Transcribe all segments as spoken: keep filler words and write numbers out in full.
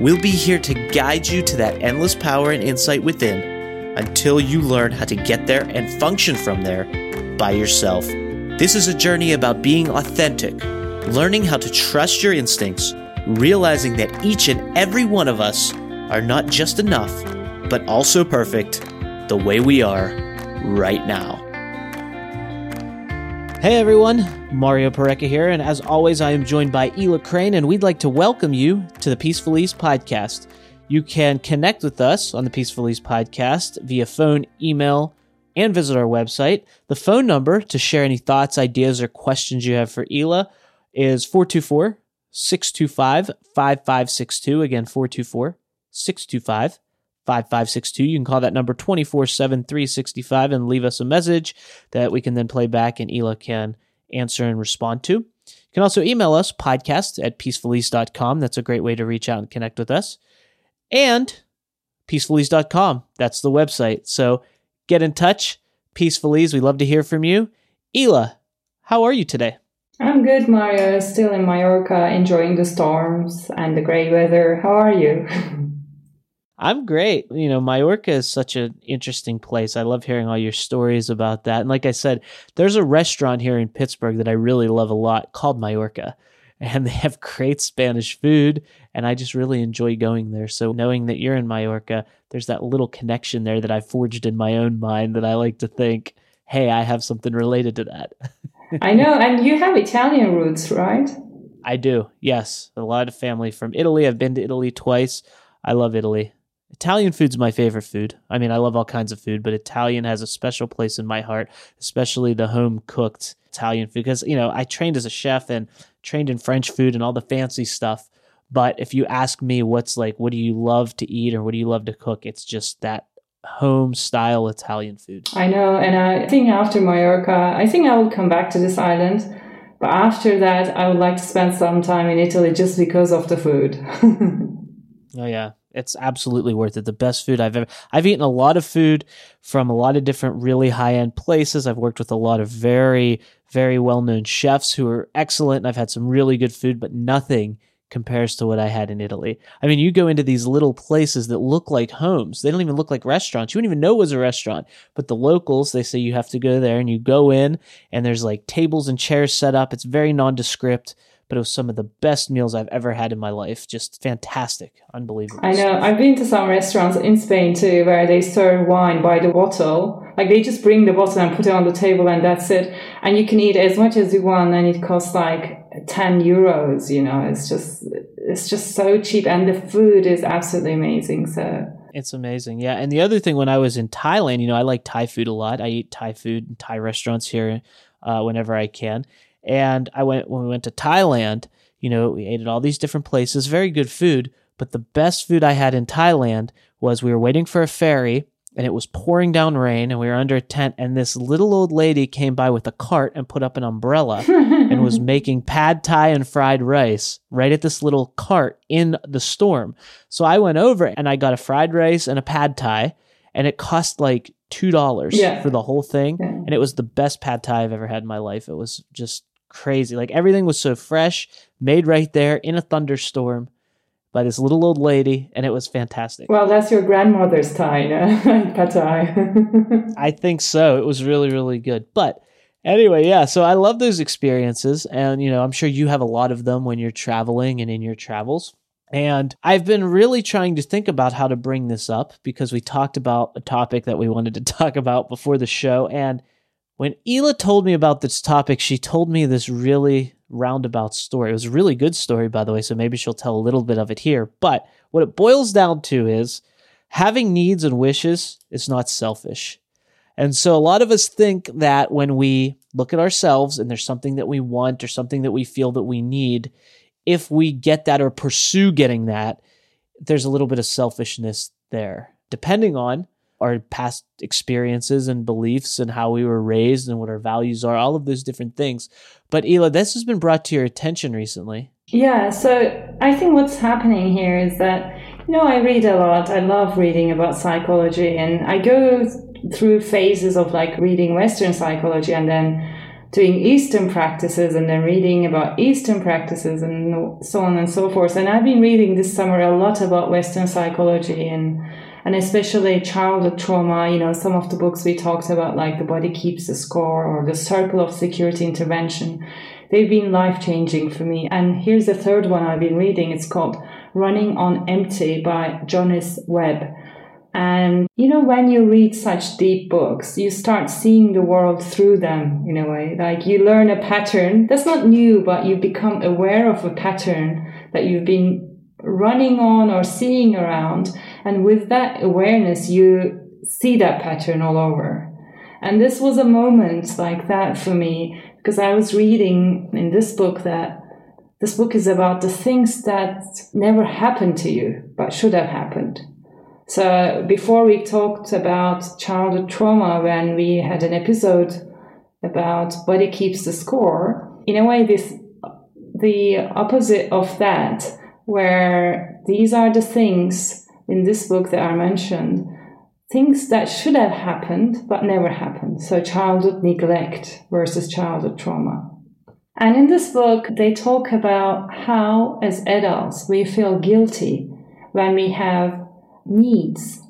We'll be here to guide you to that endless power and insight within until you learn how to get there and function from there by yourself. This is a journey about being authentic, learning how to trust your instincts, realizing that each and every one of us are not just enough, but also perfect the way we are right now. Hey everyone, Mario Pereca here, and as always I am joined by Ela Crane, and we'd like to welcome you to the Peaceful Ease podcast. You can connect with us on the Peaceful Ease podcast via phone, email, and visit our website. The phone number to share any thoughts, ideas, or questions you have for Ela is four two four, six two five, five five six two. Again, four two four, six two five, five five six two. You can call that number twenty-four seven, three sixty-five and leave us a message that we can then play back and Ela can answer and respond to. You can also email us, podcast at peaceful ease dot com. That's a great way to reach out and connect with us. And peaceful ease dot com, that's the website. So get in touch, Peaceful Ease. We'd love to hear from you. Ela, how are you today? I'm good, Mario. Still in Mallorca, enjoying the storms and the great weather. How are you? I'm great. You know, Mallorca is such an interesting place. I love hearing all your stories about that. And like I said, there's a restaurant here in Pittsburgh that I really love a lot called Mallorca. And they have great Spanish food, and I just really enjoy going there. So knowing that you're in Mallorca, there's that little connection there that I forged in my own mind that I like to think, hey, I have something related to that. I know, and you have Italian roots, right? I do, yes. A lot of family from Italy. I've been to Italy twice. I love Italy. Italian food's my favorite food. I mean, I love all kinds of food, but Italian has a special place in my heart, especially the home-cooked Italian food. Because, you know, I trained as a chef and trained in French food and all the fancy stuff. But if you ask me what's like, what do you love to eat or what do you love to cook, it's just that home-style Italian food. I know. And I think after Mallorca, I think I will come back to this island. But after that, I would like to spend some time in Italy just because of the food. Oh, yeah. It's absolutely worth it. The best food I've ever... I've eaten a lot of food from a lot of different really high-end places. I've worked with a lot of very, very well-known chefs who are excellent, and I've had some really good food, but nothing compares to what I had in Italy. I mean, you go into these little places that look like homes. They don't even look like restaurants. You wouldn't even know it was a restaurant. But the locals, they say you have to go there, and you go in, and there's like tables and chairs set up. It's very nondescript. But it was some of the best meals I've ever had in my life. Just fantastic. Unbelievable. I know. I've been to some restaurants in Spain too, where they serve wine by the bottle. Like they just bring the bottle and put it on the table and that's it. And you can eat as much as you want and it costs like ten euros, you know. It's just, it's just so cheap. And the food is absolutely amazing. So it's amazing. Yeah. And the other thing, when I was in Thailand, you know, I like Thai food a lot. I eat Thai food in Thai restaurants here uh, whenever I can. And I went when we went to Thailand, you know, we ate at all these different places, very good food. But the best food I had in Thailand was we were waiting for a ferry and it was pouring down rain and we were under a tent. And this little old lady came by with a cart and put up an umbrella and was making pad thai and fried rice right at this little cart in the storm. So I went over and I got a fried rice and a pad thai, and it cost like two dollars yeah. for the whole thing. Yeah. And it was the best pad thai I've ever had in my life. It was just crazy. Like everything was so fresh, made right there in a thunderstorm by this little old lady, and it was fantastic. Well, that's your grandmother's Thai, pad Thai. I think so. It was really, really good. But anyway, yeah, so I love those experiences, and you know, I'm sure you have a lot of them when you're traveling and in your travels. And I've been really trying to think about how to bring this up because we talked about a topic that we wanted to talk about before the show, and when Ela told me about this topic, she told me this really roundabout story. It was a really good story, by the way, so maybe she'll tell a little bit of it here. But what it boils down to is having needs and wishes is not selfish. And so a lot of us think that when we look at ourselves and there's something that we want or something that we feel that we need, if we get that or pursue getting that, there's a little bit of selfishness there, depending on our past experiences and beliefs and how we were raised and what our values are, all of those different things. But Ela, this has been brought to your attention recently. Yeah, so I think what's happening here is that, you know, I read a lot. I love reading about psychology, and I go through phases of like reading Western psychology and then doing Eastern practices and then reading about Eastern practices and so on and so forth. And I've been reading this summer a lot about Western psychology and and especially childhood trauma. You know, some of the books we talked about, like The Body Keeps the Score or The Circle of Security Intervention, they've been life-changing for me. And here's the third one I've been reading. It's called Running on Empty by Jonas Webb. And, you know, when you read such deep books, you start seeing the world through them in a way. Like you learn a pattern that's not new, but you become aware of a pattern that you've been running on or seeing around. And with that awareness, you see that pattern all over. And this was a moment like that for me, because I was reading in this book that this book is about the things that never happened to you, but should have happened. So before we talked about childhood trauma, when we had an episode about Body Keeps the Score, in a way, this the opposite of that, where these are the things in this book that are mentioned, things that should have happened but never happened. So childhood neglect versus childhood trauma. And in this book, they talk about how as adults we feel guilty when we have needs,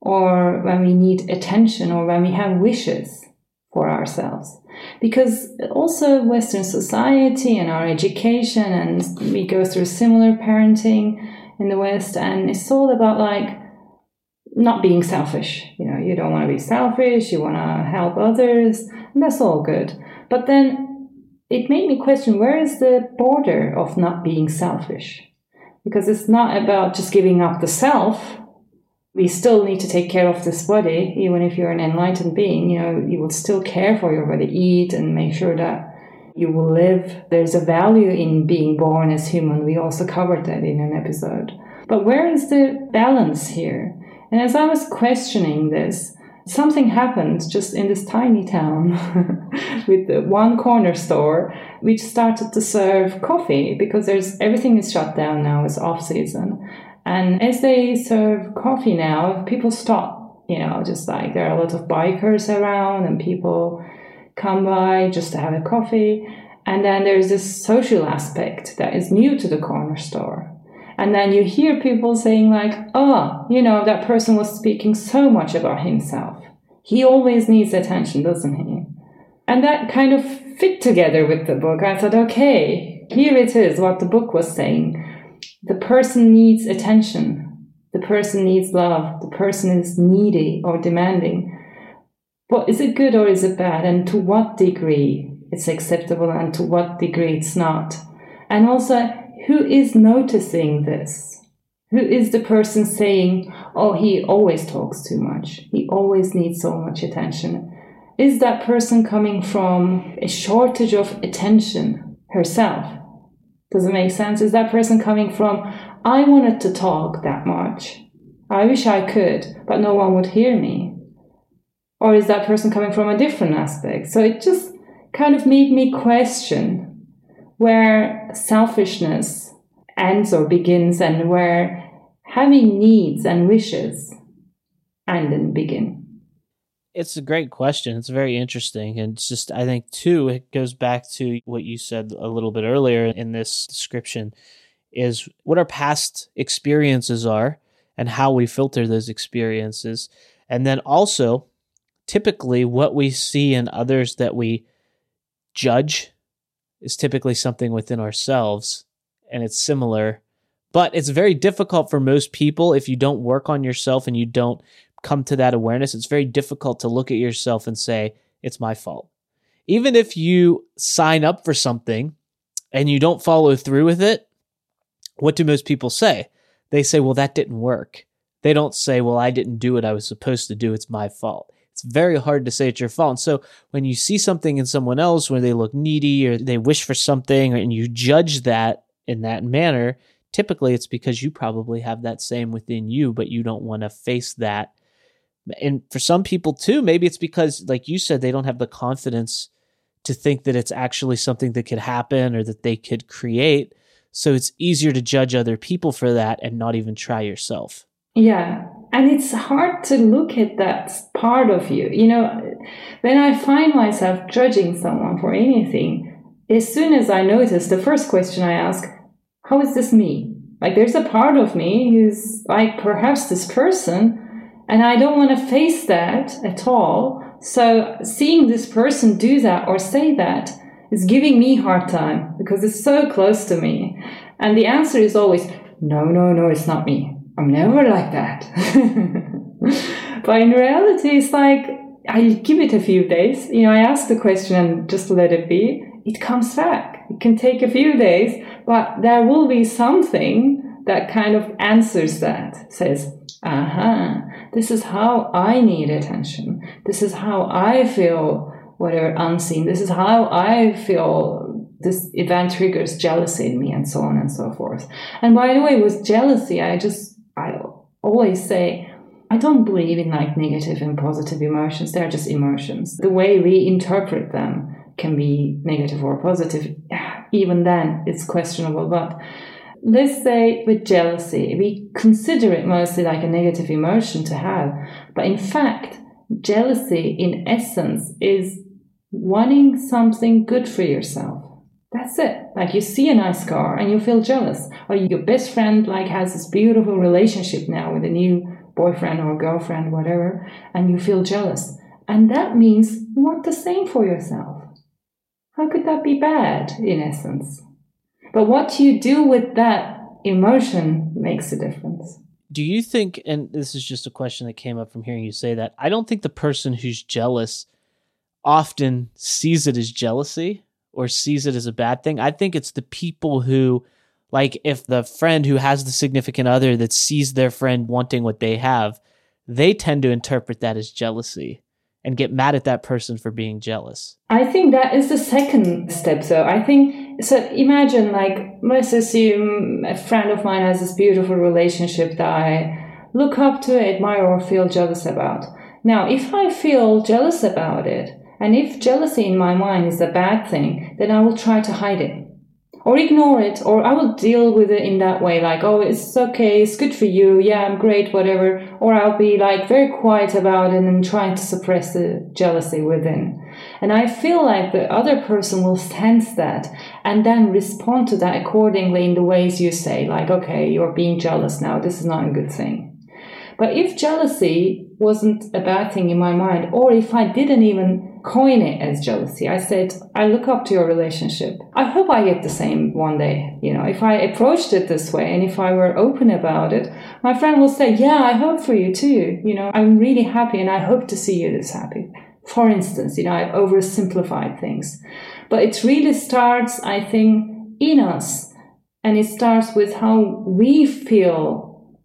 or when we need attention, or when we have wishes for ourselves. Because also Western society and our education, and we go through similar parenting in the West, and it's all about like not being selfish. You know, you don't want to be selfish, you want to help others, and that's all good. But then it made me question, where is the border of not being selfish? Because it's not about just giving up the self. We still need to take care of this body. Even if you're an enlightened being, you know, you will still care for your body, eat and make sure that you will live. There's a value in being born as human. We also covered that in an episode. But where is the balance here? And as I was questioning this, something happened just in this tiny town with the one corner store, which started to serve coffee, because there's everything is shut down now, it's off season. And as they serve coffee now, people stop, you know, just like there are a lot of bikers around and people come by just to have a coffee. And then there's this social aspect that is new to the corner store. And then you hear people saying like, oh, you know, that person was speaking so much about himself. He always needs attention, doesn't he? And that kind of fit together with the book. I thought, okay, here it is, what the book was saying. The person needs attention. The person needs love. The person is needy or demanding. But is it good or is it bad? And to what degree it's acceptable and to what degree it's not? And also, who is noticing this? Who is the person saying, oh, he always talks too much. He always needs so much attention. Is that person coming from a shortage of attention herself? Does it make sense? Is that person coming from, I wanted to talk that much. I wish I could, but no one would hear me. Or is that person coming from a different aspect? So it just kind of made me question where selfishness ends or begins, and where having needs and wishes end and begin. It's a great question. It's very interesting. And it's just, I think, too, it goes back to what you said a little bit earlier in this description, is what our past experiences are and how we filter those experiences. And then also, typically, what we see in others that we judge is typically something within ourselves, and it's similar. But it's very difficult for most people, if you don't work on yourself and you don't come to that awareness, it's very difficult to look at yourself and say, it's my fault. Even if you sign up for something and you don't follow through with it, what do most people say? They say, well, that didn't work. They don't say, well, I didn't do what I was supposed to do. It's my fault. It's very hard to say it's your fault. And so when you see something in someone else where they look needy or they wish for something and you judge that in that manner, typically it's because you probably have that same within you, but you don't want to face that And for some people too, maybe it's because, like you said, they don't have the confidence to think that it's actually something that could happen or that they could create. So it's easier to judge other people for that and not even try yourself. Yeah. And it's hard to look at that part of you. You know, when I find myself judging someone for anything, as soon as I notice, the first question I ask, how is this me? Like, there's a part of me who's like, perhaps this person, and I don't want to face that at all. So seeing this person do that or say that is giving me a hard time because it's so close to me. And the answer is always, no, no, no, it's not me. I'm never like that. But in reality, it's like, I give it a few days. You know, I ask the question and just let it be. It comes back. It can take a few days, but there will be something that kind of answers that, says, aha, uh-huh, this is how I need attention. This is how I feel whatever unseen. This is how I feel this event triggers jealousy in me, and so on and so forth. And by the way, with jealousy, I just, I always say, I don't believe in like negative and positive emotions. They're just emotions. The way we interpret them can be negative or positive. Even then, it's questionable. But let's say with jealousy, we consider it mostly like a negative emotion to have. But in fact, jealousy in essence is wanting something good for yourself. That's it. Like, you see a nice car and you feel jealous. Or your best friend like has this beautiful relationship now with a new boyfriend or girlfriend, whatever, and you feel jealous. And that means you want the same for yourself. How could that be bad in essence? But what you do with that emotion makes a difference. Do you think, and this is just a question that came up from hearing you say that, I don't think the person who's jealous often sees it as jealousy or sees it as a bad thing. I think it's the people who, like, if the friend who has the significant other that sees their friend wanting what they have, they tend to interpret that as jealousy and get mad at that person for being jealous. I think that is the second step, though. I think, so imagine, like, let's assume a friend of mine has this beautiful relationship that I look up to, admire, or feel jealous about. Now, if I feel jealous about it, and if jealousy in my mind is a bad thing, then I will try to hide it, or ignore it, or I will deal with it in that way, like, oh, it's okay, it's good for you, yeah, I'm great, whatever. Or I'll be like very quiet about it and trying to suppress the jealousy within. And I feel like the other person will sense that and then respond to that accordingly in the ways you say, like, okay, you're being jealous now, this is not a good thing. But if jealousy wasn't a bad thing in my mind, or if I didn't even coin it as jealousy. I said, I look up to your relationship. I hope I get the same one day. You know, if I approached it this way and if I were open about it, my friend will say, yeah, I hope for you too. You know, I'm really happy and I hope to see you this happy. For instance, you know, I've oversimplified things. But it really starts, I think, in us. And it starts with how we feel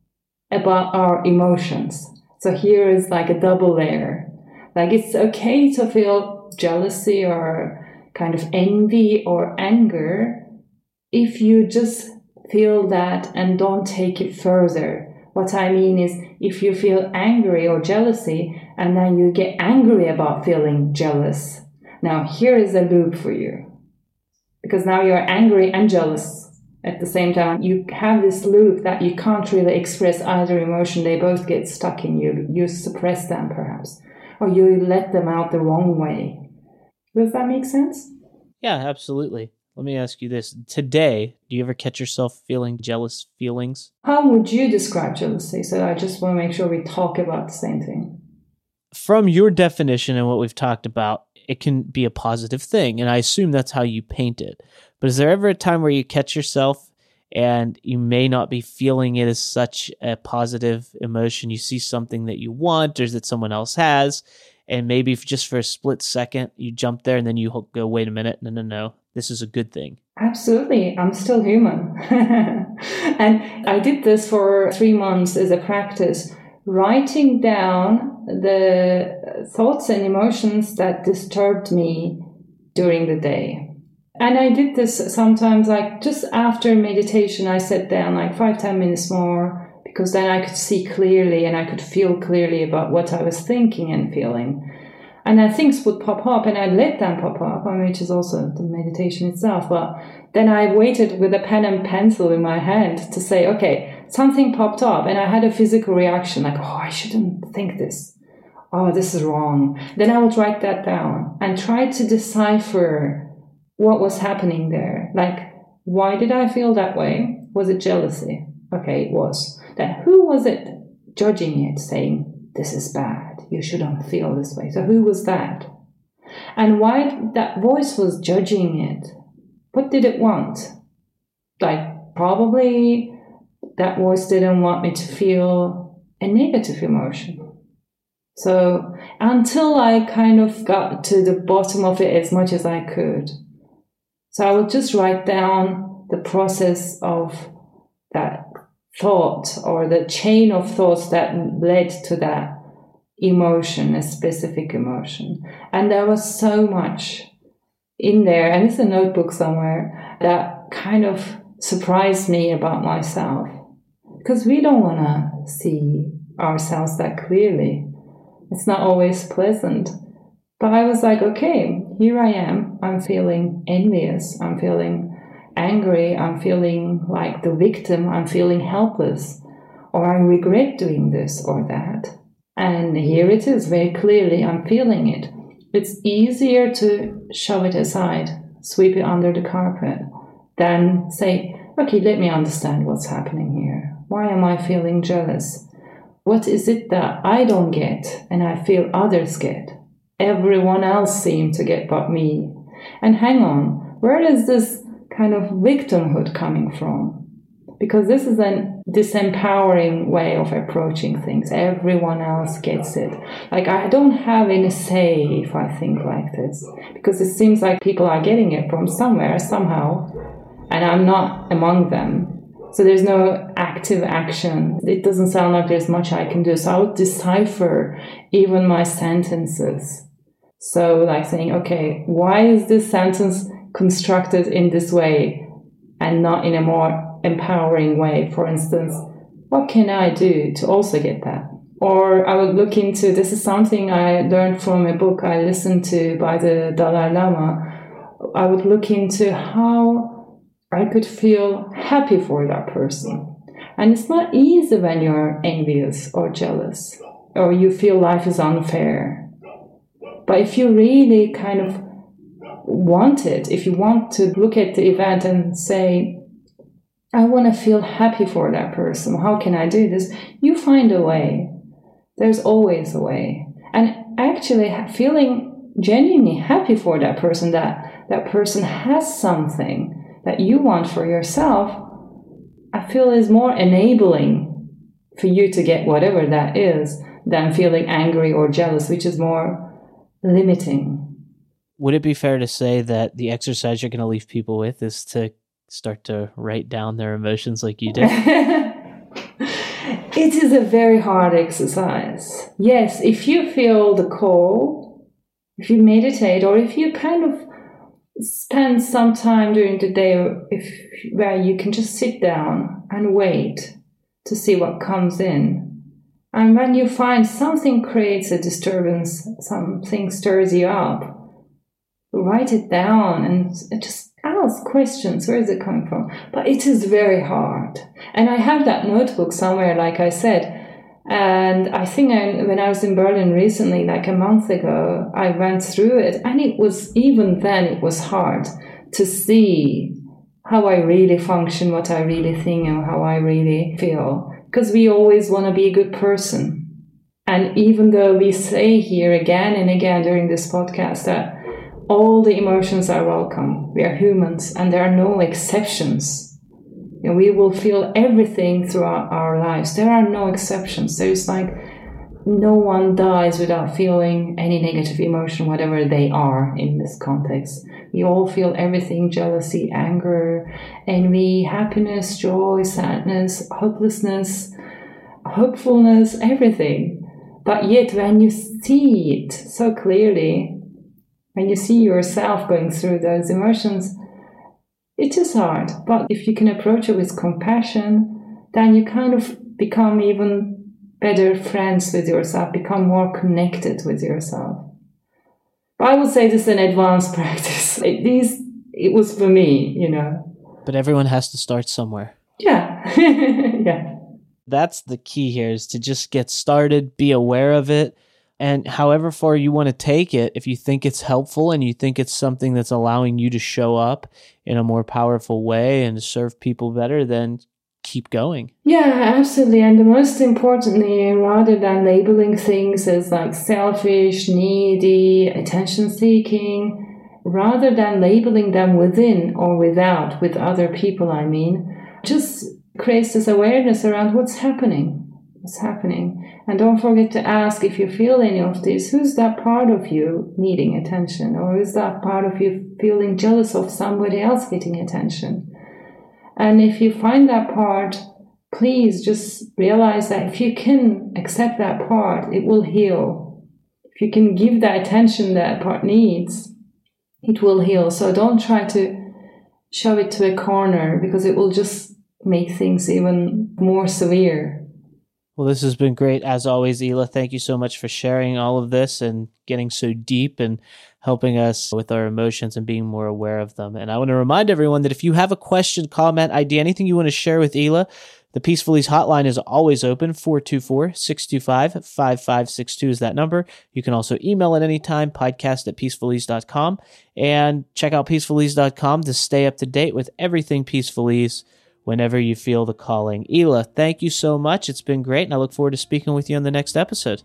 about our emotions. So here is like a double layer. Like, it's okay to feel jealousy or kind of envy or anger if you just feel that and don't take it further. What I mean is, if you feel angry or jealousy and then you get angry about feeling jealous. Now, here is a loop for you. Because now you're angry and jealous at the same time. You have this loop that you can't really express either emotion. They both get stuck in you. You suppress them, perhaps. Or you let them out the wrong way. Does that make sense? Yeah, absolutely. Let me ask you this. Today, do you ever catch yourself feeling jealous feelings? How would you describe jealousy? So I just want to make sure we talk about the same thing. From your definition and what we've talked about, it can be a positive thing. And I assume that's how you paint it. But is there ever a time where you catch yourself and you may not be feeling it as such a positive emotion? You see something that you want or that someone else has, and maybe just for a split second, you jump there and then you go, wait a minute, no, no, no, this is a good thing. Absolutely. I'm still human. And I did this for three months as a practice, writing down the thoughts and emotions that disturbed me during the day. And I did this sometimes, like just after meditation, I sat down like five, ten minutes more, because then I could see clearly and I could feel clearly about what I was thinking and feeling. And then things would pop up, and I let them pop up, which is also the meditation itself. But then I waited with a pen and pencil in my hand to say, okay, something popped up, and I had a physical reaction, like, oh, I shouldn't think this. Oh, this is wrong. Then I would write that down and try to decipher what was happening there. Like, why did I feel that way? Was it jealousy? Okay, it was. Then who was it judging it, saying, this is bad, you shouldn't feel this way? So who was that? And why that voice was judging it? What did it want? Like, probably that voice didn't want me to feel a negative emotion. So until I kind of got to the bottom of it as much as I could. So I would just write down the process of that thought, or the chain of thoughts that led to that emotion, a specific emotion. And there was so much in there, and it's a notebook somewhere, that kind of surprised me about myself. Because we don't want to see ourselves that clearly. It's not always pleasant. But I was like, okay, here I am. I'm feeling envious. I'm feeling angry. I'm feeling like the victim. I'm feeling helpless. Or I regret doing this or that. And here it is, very clearly. I'm feeling it. It's easier to shove it aside, sweep it under the carpet, than say, okay, let me understand what's happening here. Why am I feeling jealous? What is it that I don't get and I feel others get? Everyone else seemed to get but me. And hang on, where is this kind of victimhood coming from? Because this is a disempowering way of approaching things. Everyone else gets it. Like, I don't have any say if I think like this, because it seems like people are getting it from somewhere, somehow, and I'm not among them. So there's no active action. It doesn't sound like there's much I can do. So I would decipher even my sentences. So like saying, okay, why is this sentence constructed in this way and not in a more empowering way? For instance, what can I do to also get that? Or I would look into, this is something I learned from a book I listened to by the Dalai Lama. I would look into how I could feel happy for that person. And it's not easy when you're envious or jealous, or you feel life is unfair. But if you really kind of want it, if you want to look at the event and say, I want to feel happy for that person, how can I do this? You find a way. There's always a way. And actually feeling genuinely happy for that person, that that person has something that you want for yourself, I feel is more enabling for you to get whatever that is than feeling angry or jealous, which is more limiting. Would it be fair to say that the exercise you're going to leave people with is to start to write down their emotions like you did? It is a very hard exercise. Yes, if you feel the call, if you meditate, or if you kind of spend some time during the day if, where you can just sit down and wait to see what comes in. And when you find something creates a disturbance, something stirs you up, write it down and just ask questions. Where is it coming from? But it is very hard. And I have that notebook somewhere, like I said. And I think I, when I was in Berlin recently, like a month ago, I went through it, and it was, even then it was hard to see how I really function, what I really think, and how I really feel. Because we always want to be a good person. And even though we say here again and again during this podcast that all the emotions are welcome, we are humans, and there are no exceptions. And we will feel everything throughout our lives. There are no exceptions. There's like no one dies without feeling any negative emotion, whatever they are in this context. We all feel everything: jealousy, anger, envy, happiness, joy, sadness, hopelessness, hopefulness, everything. But yet when you see it so clearly, when you see yourself going through those emotions, it is hard, but if you can approach it with compassion, then you kind of become even better friends with yourself, become more connected with yourself. I would say this is an advanced practice. At least it was for me, you know. But everyone has to start somewhere. Yeah. Yeah. That's the key here, is to just get started, be aware of it, and however far you want to take it, if you think it's helpful and you think it's something that's allowing you to show up in a more powerful way and to serve people better, then keep going. Yeah, absolutely. And the most importantly, rather than labeling things as like selfish, needy, attention seeking, rather than labeling them within or without, with other people, I mean, just creates this awareness around what's happening, what's happening. And don't forget to ask, if you feel any of this, who's that part of you needing attention? Or is that part of you feeling jealous of somebody else getting attention? And if you find that part, please just realize that if you can accept that part, it will heal. If you can give the attention that part needs, it will heal. So don't try to shove it to a corner, because it will just make things even more severe. Well, this has been great, as always, Ela. Thank you so much for sharing all of this and getting so deep and helping us with our emotions and being more aware of them. And I want to remind everyone that if you have a question, comment, idea, anything you want to share with Ela, the Peaceful Ease hotline is always open. four two four, six two five, five five six two is that number. You can also email at any time, podcast at peaceful ease dot com. And check out peaceful ease dot com to stay up to date with everything Peaceful Ease, whenever you feel the calling. Ela, thank you so much. It's been great, and I look forward to speaking with you on the next episode.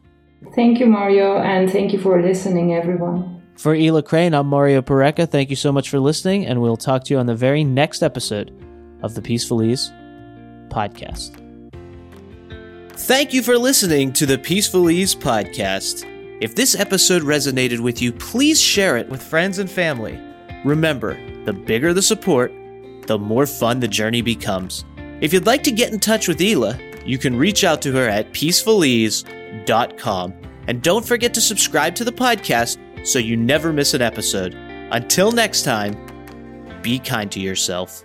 Thank you, Mario, and thank you for listening, everyone. For Ela Crane, I'm Mario Pereca. Thank you so much for listening, and we'll talk to you on the very next episode of the Peaceful Ease Podcast. Thank you for listening to the Peaceful Ease Podcast. If this episode resonated with you, please share it with friends and family. Remember, the bigger the support, the more fun the journey becomes. If you'd like to get in touch with Ela, you can reach out to her at peaceful ease dot com. And don't forget to subscribe to the podcast so you never miss an episode. Until next time, be kind to yourself.